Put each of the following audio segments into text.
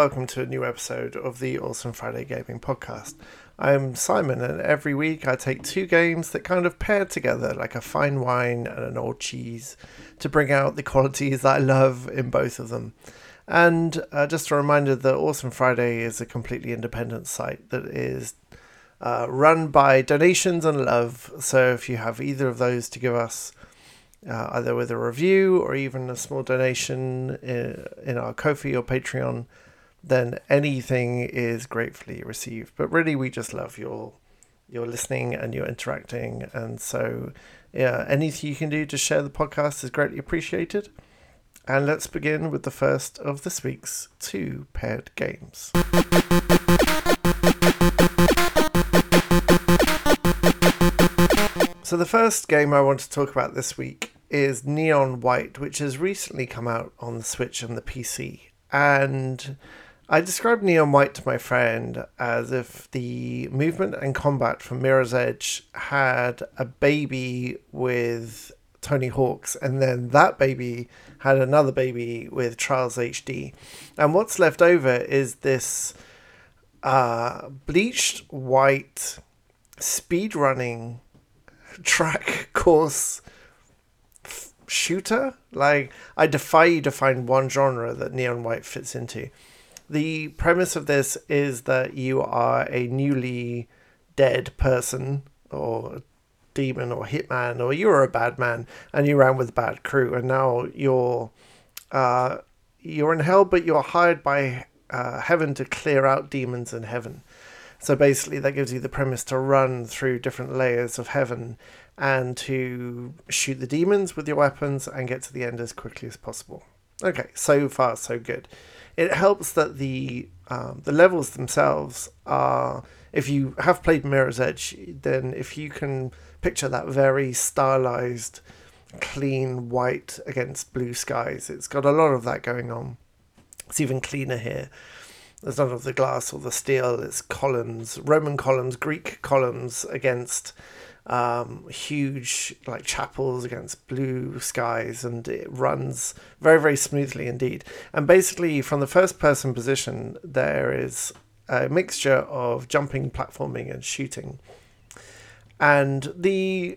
welcome to a new episode of the Awesome Friday Gaming Podcast. I'm Simon, and every week I take two games that kind of pair together like a fine wine and an old cheese to bring out the qualities that I love in both of them. And just a reminder that Awesome Friday is a completely independent site that is run by donations and love. So if you have either of those to give us, either with a review or even a small donation in our Ko-Fi or Patreon, then anything is gratefully received. But really, we just love your listening and your interacting. And so yeah, anything you can do to share the podcast is greatly appreciated. And let's begin with the first of this week's two paired games. So the first game I want to talk about this week is Neon White, which has recently come out on the Switch and the PC. And I described Neon White to my friend as if the movement and combat from Mirror's Edge had a baby with Tony Hawk's, and then that baby had another baby with Trials HD. And what's left over is this bleached white speedrunning track course shooter. Like, I defy you to find one genre that Neon White fits into. The premise of this is that you are a newly dead person, or demon, or hitman, or you were a bad man and you ran with a bad crew, and now you're in hell, but you're hired by heaven to clear out demons in heaven. So basically that gives you the premise to run through different layers of heaven and to shoot the demons with your weapons and get to the end as quickly as possible. Okay, so far so good. It helps that the levels themselves are, if you have played Mirror's Edge, then if you can picture that very stylized, clean white against blue skies, it's got a lot of that going on. It's even cleaner here. There's none of the glass or the steel. It's columns, Roman columns, Greek columns against huge like chapels against blue skies, and it runs very, very smoothly indeed. And basically from the first person position, there is a mixture of jumping, platforming and shooting. And the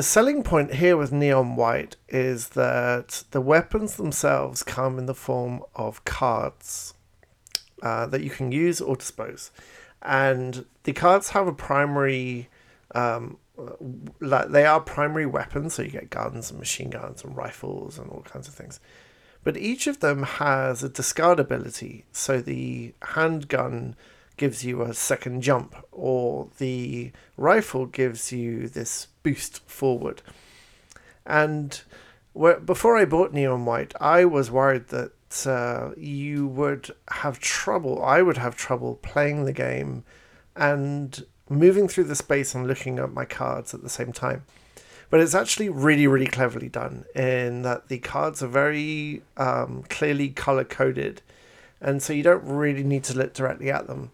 selling point here with Neon White is that the weapons themselves come in the form of cards that you can use or dispose. And the cards have a primary, they are primary weapons, so you get guns and machine guns and rifles and all kinds of things. But each of them has a discard ability. So the handgun gives you a second jump, or the rifle gives you this boost forward. And before I bought Neon White, I was worried that I would have trouble playing the game and moving through the space and looking at my cards at the same time. But it's actually really, really cleverly done in that the cards are very clearly color-coded, and so you don't really need to look directly at them.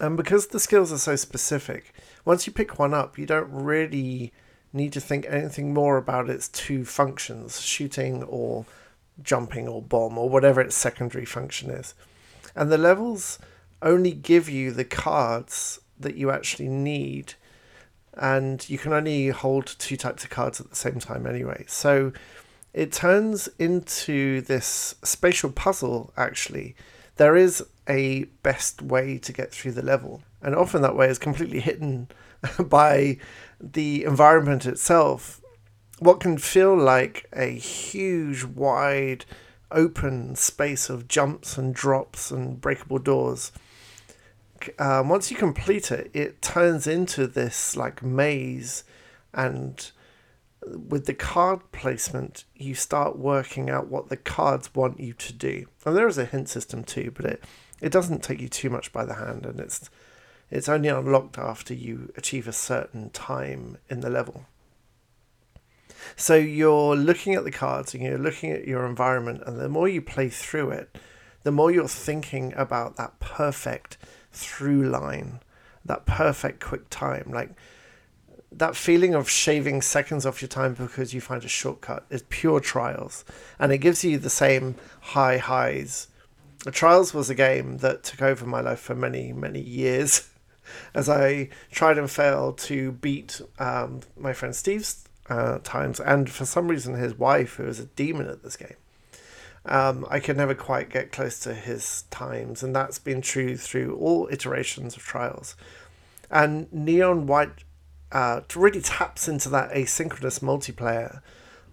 And because the skills are so specific, once you pick one up, you don't really need to think anything more about its two functions, shooting or jumping or bomb or whatever its secondary function is. And the levels only give you the cards that you actually need, and you can only hold two types of cards at the same time anyway. So it turns into this spatial puzzle, actually. There is a best way to get through the level, and often that way is completely hidden by the environment itself. What can feel like a huge, wide, open space of jumps and drops and breakable doors. Once you complete it, it turns into this like maze, and with the card placement, you start working out what the cards want you to do. And there is a hint system too, but it doesn't take you too much by the hand, and it's only unlocked after you achieve a certain time in the level. So you're looking at the cards and you're looking at your environment, and the more you play through it, the more you're thinking about that perfect through line, that perfect quick time. Like, that feeling of shaving seconds off your time because you find a shortcut is pure Trials, and it gives you the same highs Trials was a game that took over my life for many, many years as I tried and failed to beat my friend Steve's times, and for some reason his wife, who is a demon at this game. I could never quite get close to his times, and that's been true through all iterations of Trials. And Neon White really taps into that asynchronous multiplayer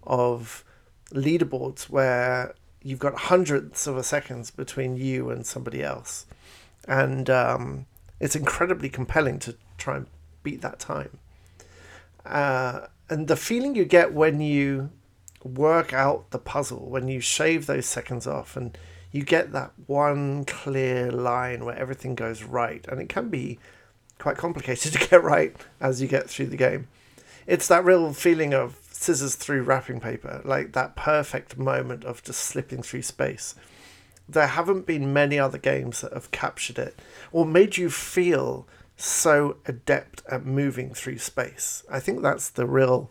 of leaderboards where you've got hundredths of a second between you and somebody else. And it's incredibly compelling to try and beat that time. And the feeling you get when you work out the puzzle, when you shave those seconds off and you get that one clear line where everything goes right, and it can be quite complicated to get right as you get through the game. It's that real feeling of scissors through wrapping paper, like that perfect moment of just slipping through space. There haven't been many other games that have captured it or made you feel so adept at moving through space. I think that's the real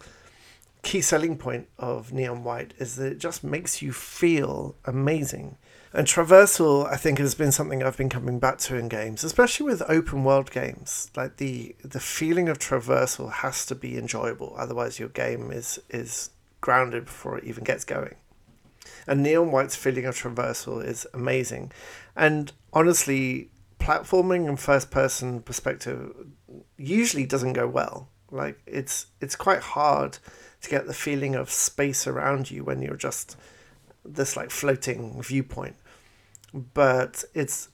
key selling point of Neon White, is that it just makes you feel amazing. And traversal, I think, has been something I've been coming back to in games, especially with open world games. Like the feeling of traversal has to be enjoyable, otherwise your game is grounded before it even gets going. And Neon White's feeling of traversal is amazing. And honestly, platforming and first person perspective usually doesn't go well. Like it's quite hard to get the feeling of space around you when you're just this like floating viewpoint. But this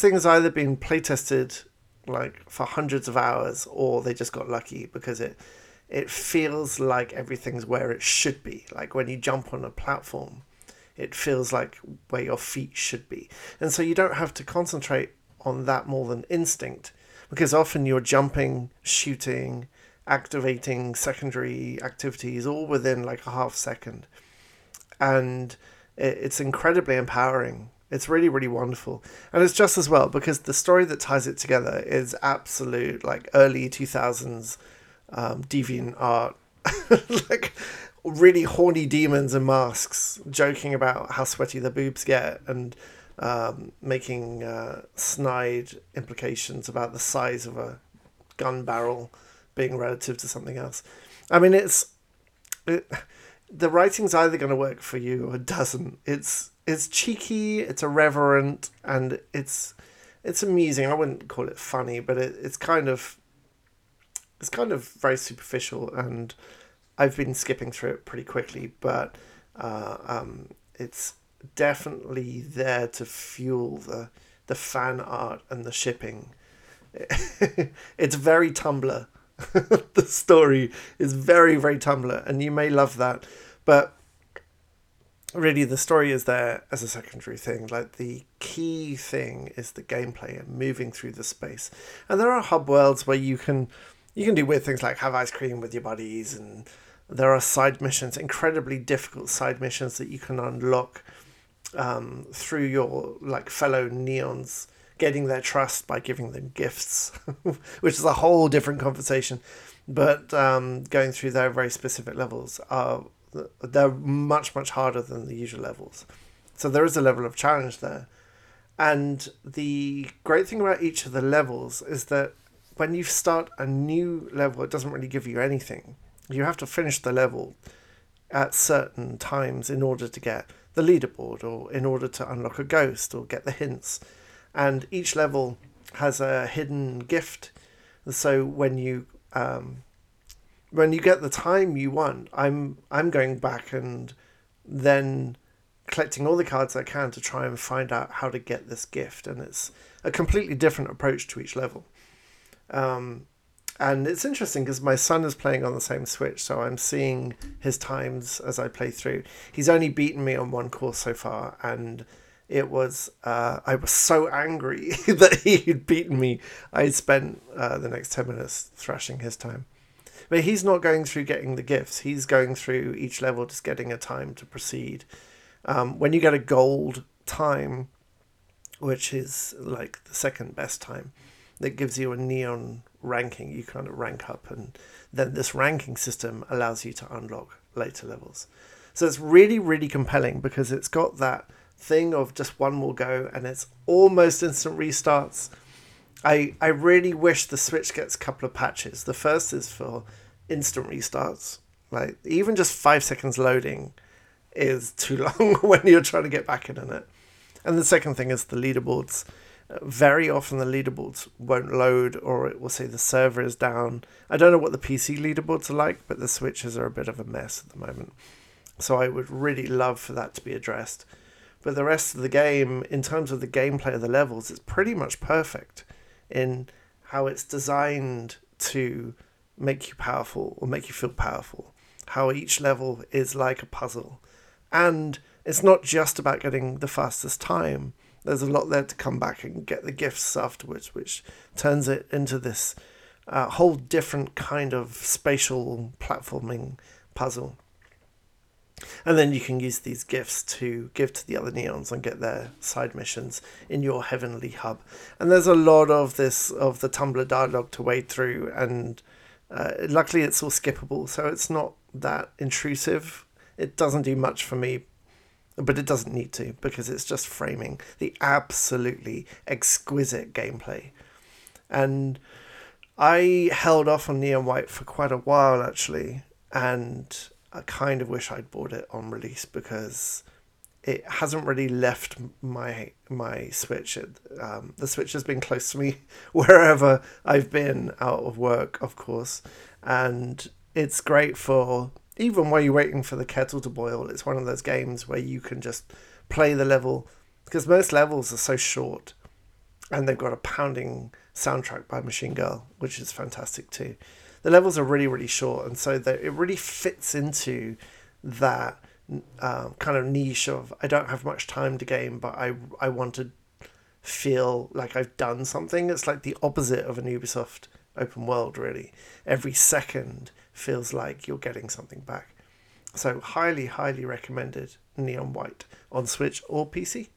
thing's either been playtested like for hundreds of hours, or they just got lucky, because it feels like everything's where it should be. Like when you jump on a platform, it feels like where your feet should be. And so you don't have to concentrate on that more than instinct, because often you're jumping, shooting, activating secondary activities all within like a half second. And it's incredibly empowering. It's really, really wonderful. And it's just as well, because the story that ties it together is absolute like early 2000s deviant art, like really horny demons in masks joking about how sweaty their boobs get, and making snide implications about the size of a gun barrel being relative to something else. I mean, the writing's either going to work for you or it doesn't. It's cheeky, it's irreverent, and it's amusing. I wouldn't call it funny, but it's kind of very superficial, and I've been skipping through it pretty quickly. But it's definitely there to fuel the fan art and the shipping. It's very Tumblr. The story is very, very Tumblr, and you may love that, but really the story is there as a secondary thing. Like the key thing is the gameplay and moving through the space. And there are hub worlds where you can do weird things like have ice cream with your buddies, and there are side missions, incredibly difficult side missions that you can unlock through your like fellow Neons, getting their trust by giving them gifts, which is a whole different conversation. But going through their very specific levels, they're much, much harder than the usual levels. So there is a level of challenge there. And the great thing about each of the levels is that when you start a new level, it doesn't really give you anything. You have to finish the level at certain times in order to get the leaderboard, or in order to unlock a ghost or get the hints. And each level has a hidden gift. So when you get the time you want, I'm going back and then collecting all the cards I can to try and find out how to get this gift. And it's a completely different approach to each level. And it's interesting because my son is playing on the same Switch, so I'm seeing his times as I play through. He's only beaten me on one course so far, and it was, I was so angry that he had beaten me. I spent the next 10 minutes thrashing his time. But he's not going through getting the gifts. He's going through each level just getting a time to proceed. When you get a gold time, which is like the second best time, that gives you a Neon ranking. You kind of rank up, and then this ranking system allows you to unlock later levels. So it's really, really compelling because it's got that thing of just one more go, and it's almost instant restarts. I really wish the Switch gets a couple of patches. The first is for instant restarts. Like, even just 5 seconds loading is too long when you're trying to get back in on it. And the second thing is the leaderboards. Very often the leaderboards won't load, or it will say the server is down. I don't know what the PC leaderboards are like, but the Switches are a bit of a mess at the moment. So I would really love for that to be addressed. But the rest of the game, in terms of the gameplay of the levels, it's pretty much perfect in how it's designed to make you powerful or make you feel powerful. How each level is like a puzzle. And it's not just about getting the fastest time. There's a lot there to come back and get the gifts afterwards, which turns it into this whole different kind of spatial platforming puzzle. And then you can use these gifts to give to the other Neons and get their side missions in your heavenly hub. And there's a lot of this, of the Tumblr dialogue to wade through, and luckily it's all skippable, so it's not that intrusive. It doesn't do much for me, but it doesn't need to, because it's just framing the absolutely exquisite gameplay. And I held off on Neon White for quite a while, actually, and I kind of wish I'd bought it on release, because it hasn't really left my Switch. The Switch has been close to me wherever I've been, out of work, of course. And it's great for, even while you're waiting for the kettle to boil, it's one of those games where you can just play the level, because most levels are so short, and they've got a pounding soundtrack by Machine Girl, which is fantastic too. The levels are really, really short, and so it really fits into that kind of niche of, I don't have much time to game, but I want to feel like I've done something. It's like the opposite of an Ubisoft open world, really. Every second feels like you're getting something back. So highly, highly recommended, Neon White, on Switch or PC.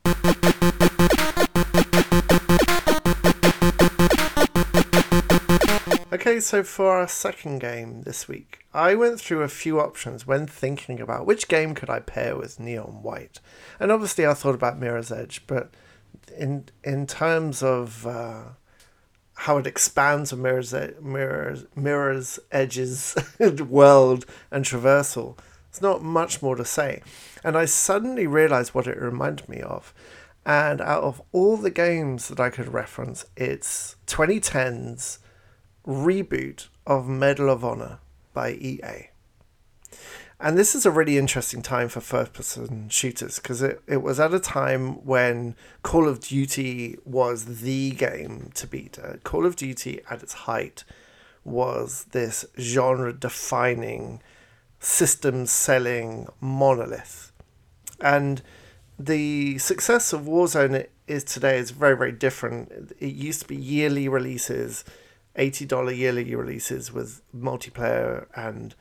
Okay, so for our second game this week, I went through a few options when thinking about which game could I pair with Neon White. And obviously I thought about Mirror's Edge, but in terms of how it expands on Mirror's Edge's world and traversal, there's not much more to say. And I suddenly realised what it reminded me of. And out of all the games that I could reference, it's 2010's reboot of Medal of Honor by EA. And this is a really interesting time for first-person shooters, because it was at a time when Call of Duty was the game to beat. Call of Duty at its height was this genre-defining, system-selling monolith. And the success of Warzone is today is very, very different. It used to be yearly releases, $80 yearly releases with multiplayer and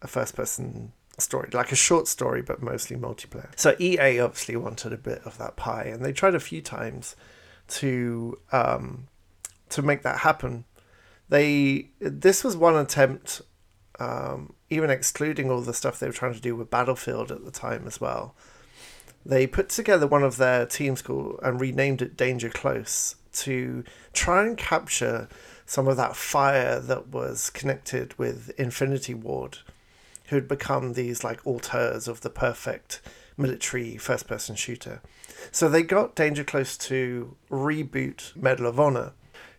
a first-person story, like a short story, but mostly multiplayer. So EA obviously wanted a bit of that pie, and they tried a few times to make that happen. This was one attempt, even excluding all the stuff they were trying to do with Battlefield at the time as well. They put together one of their teams called and renamed it Danger Close to try and capture some of that fire that was connected with Infinity Ward, who'd become these like auteurs of the perfect military first-person shooter. So they got Danger Close to reboot Medal of Honor.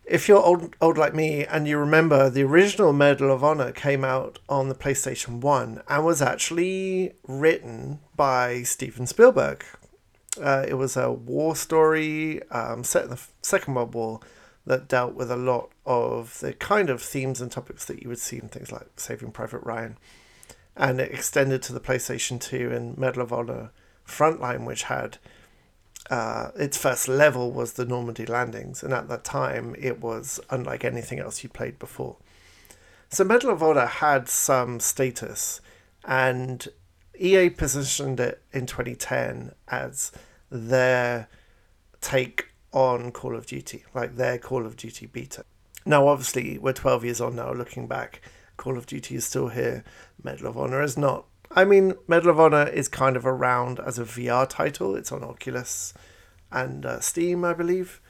If you're old like me and you remember, the original Medal of Honor came out on the PlayStation 1 and was actually written by Steven Spielberg. It was a war story set in the Second World War that dealt with a lot of the kind of themes and topics that you would see in things like Saving Private Ryan. And it extended to the PlayStation 2 and Medal of Honor Frontline, which had its first level was the Normandy landings. And at that time, it was unlike anything else you played before. So Medal of Honor had some status, and EA positioned it in 2010 as their take on Call of Duty, like their Call of Duty beta. Now, obviously, we're 12 years on now, looking back, Call of Duty is still here. Medal of Honor is not. I mean, Medal of Honor is kind of around as a VR title. It's on Oculus and Steam, I believe.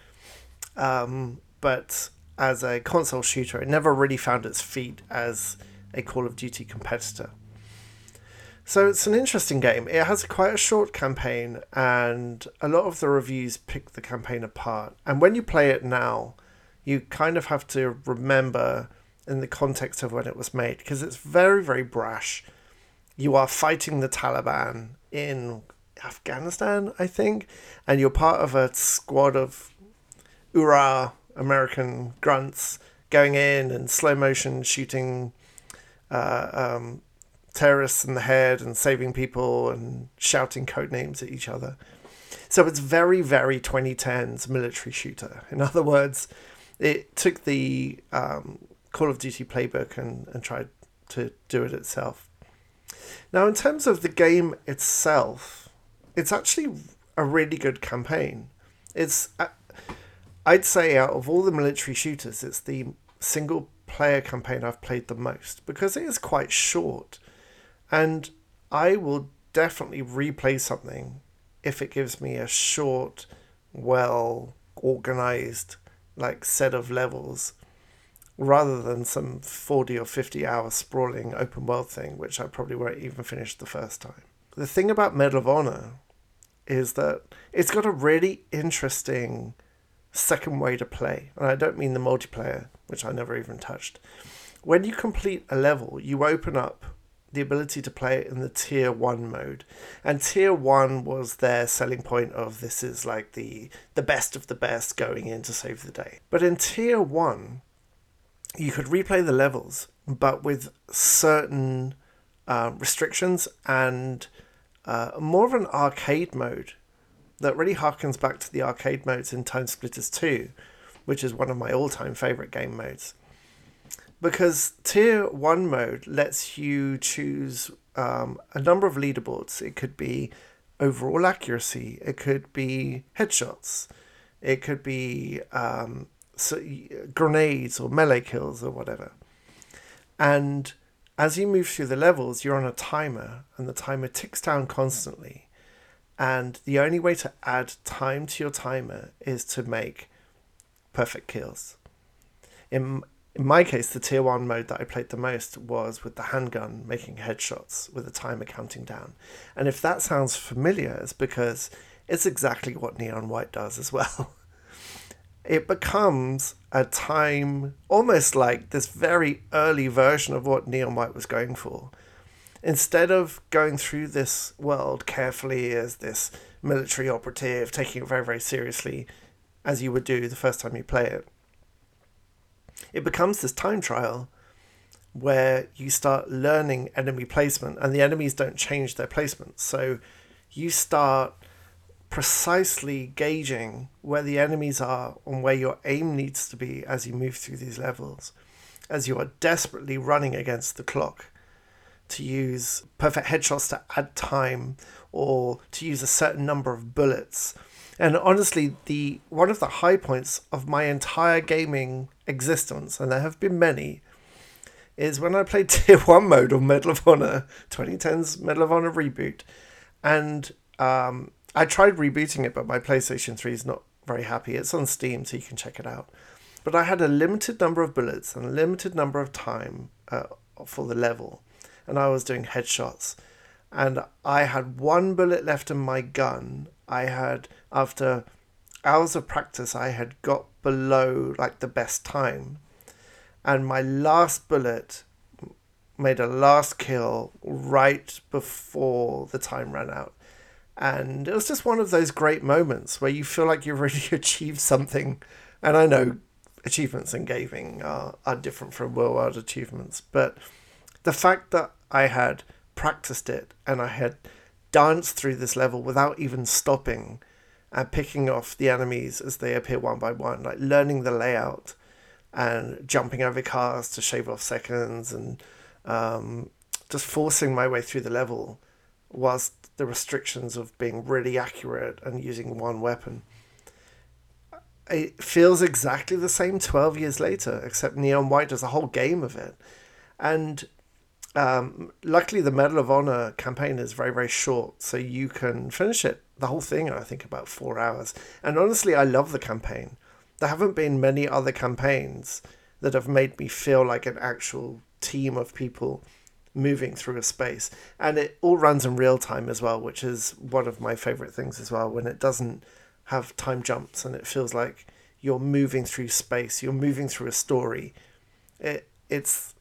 But as a console shooter, it never really found its feet as a Call of Duty competitor. So it's an interesting game. It has quite a short campaign, and a lot of the reviews pick the campaign apart. And when you play it now, you kind of have to remember in the context of when it was made, because it's very, very brash. You are fighting the Taliban in Afghanistan, I think, and you're part of a squad of URA American grunts going in and slow motion shooting terrorists in the head and saving people and shouting code names at each other. So it's very, very 2010s military shooter. In other words, it took the Call of Duty playbook and tried to do it itself. Now, in terms of the game itself, it's actually a really good campaign. It's, I'd say, out of all the military shooters, it's the single player campaign I've played the most, because it is quite short. And I will definitely replay something if it gives me a short, well-organized, like, set of levels, rather than some 40 or 50-hour sprawling open-world thing, which I probably won't even finish the first time. The thing about Medal of Honor is that it's got a really interesting second way to play. And I don't mean the multiplayer, which I never even touched. When you complete a level, you open up the ability to play it in the Tier 1 mode. And Tier 1 was their selling point of this is like the best of the best going in to save the day. But in Tier 1, you could replay the levels, but with certain restrictions and more of an arcade mode that really harkens back to the arcade modes in Time Splitters 2, which is one of my all-time favourite game modes. Because Tier 1 mode lets you choose a number of leaderboards. It could be overall accuracy. It could be headshots. It could be grenades or melee kills or whatever. And as you move through the levels, you're on a timer, and the timer ticks down constantly. And the only way to add time to your timer is to make perfect kills. In my case, the Tier 1 mode that I played the most was with the handgun making headshots with the timer counting down. And if that sounds familiar, it's because it's exactly what Neon White does as well. It becomes a time, almost like this very early version of what Neon White was going for. Instead of going through this world carefully as this military operative, taking it very, very seriously, as you would do the first time you play it, it becomes this time trial where you start learning enemy placement, and the enemies don't change their placement. So you start precisely gauging where the enemies are and where your aim needs to be as you move through these levels, as you are desperately running against the clock to use perfect headshots to add time or to use a certain number of bullets. And honestly, one of the high points of my entire gaming existence, and there have been many, is when I played Tier 1 mode on Medal of Honor, 2010's Medal of Honor reboot. And I tried rebooting it, but my PlayStation 3 is not very happy. It's on Steam, so you can check it out. But I had a limited number of bullets and a limited number of time for the level. And I was doing headshots. And I had one bullet left in my gun. I had, after hours of practice, I had got below like the best time. And my last bullet made a last kill right before the time ran out. And it was just one of those great moments where you feel like you've really achieved something. And I know achievements in gaming are different from real-world achievements. But the fact that I had practiced it and I had danced through this level without even stopping and picking off the enemies as they appear one by one, like learning the layout and jumping over cars to shave off seconds and just forcing my way through the level whilst the restrictions of being really accurate and using one weapon. It feels exactly the same 12 years later, except Neon White does a whole game of it. And Luckily, the Medal of Honor campaign is very, very short, so you can finish it, the whole thing, in, I think, about 4 hours. And honestly, I love the campaign. There haven't been many other campaigns that have made me feel like an actual team of people moving through a space. And it all runs in real time as well, which is one of my favorite things as well, when it doesn't have time jumps and it feels like you're moving through space, you're moving through a story. It's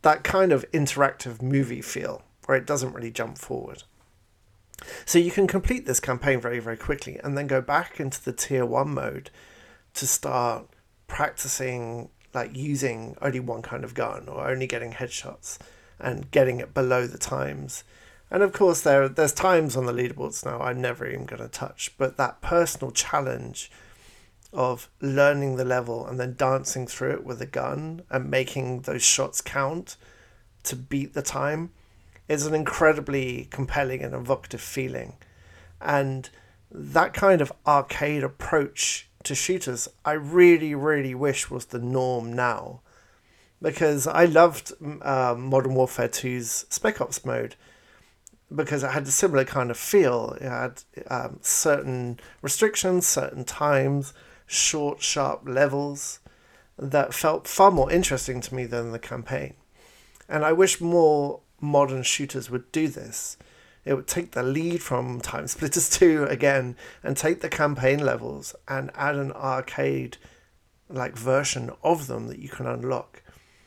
that kind of interactive movie feel where it doesn't really jump forward. So you can complete this campaign very, very quickly and then go back into the tier one mode to start practicing, like, using only one kind of gun or only getting headshots and getting it below the times. And of course, there's times on the leaderboards now I'm never even going to touch, but that personal challenge of learning the level and then dancing through it with a gun and making those shots count to beat the time is an incredibly compelling and evocative feeling. And that kind of arcade approach to shooters, I really, really wish was the norm now, because I loved Modern Warfare 2's Spec Ops mode, because it had a similar kind of feel. It had certain restrictions, certain times, short, sharp levels that felt far more interesting to me than the campaign. And I wish more modern shooters would do this. It would take the lead from Time Splitters 2 again and take the campaign levels and add an arcade-like version of them that you can unlock.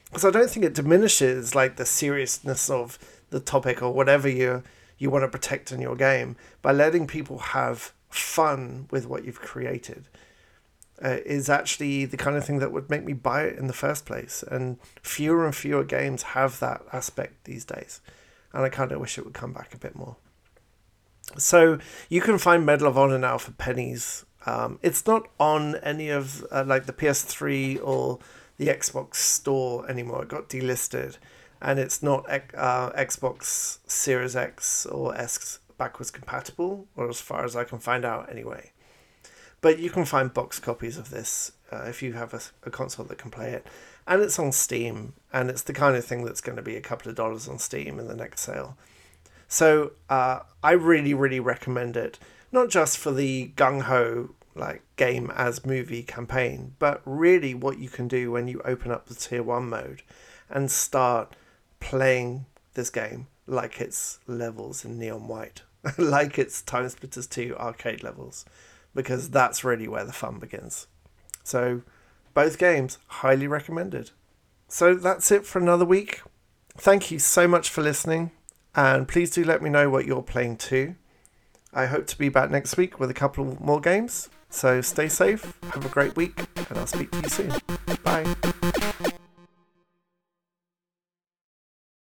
Because I don't think it diminishes, like, the seriousness of the topic or whatever you want to protect in your game by letting people have fun with what you've created. Is actually the kind of thing that would make me buy it in the first place. And fewer games have that aspect these days. And I kind of wish it would come back a bit more. So you can find Medal of Honor now for pennies. It's not on any of like the PS3 or the Xbox store anymore. It got delisted. And it's not Xbox Series X or S backwards compatible, or as far as I can find out anyway. But you can find box copies of this if you have a console that can play it. And it's on Steam, and it's the kind of thing that's going to be a couple of dollars on Steam in the next sale. So I really, really recommend it, not just for the gung-ho, like, game as movie campaign, but really what you can do when you open up the Tier 1 mode and start playing this game like it's levels in Neon White, like it's Time Splitters 2 arcade levels, because that's really where the fun begins. So both games, highly recommended. So that's it for another week. Thank you so much for listening, and please do let me know what you're playing too. I hope to be back next week with a couple more games, so stay safe, have a great week, and I'll speak to you soon. Bye.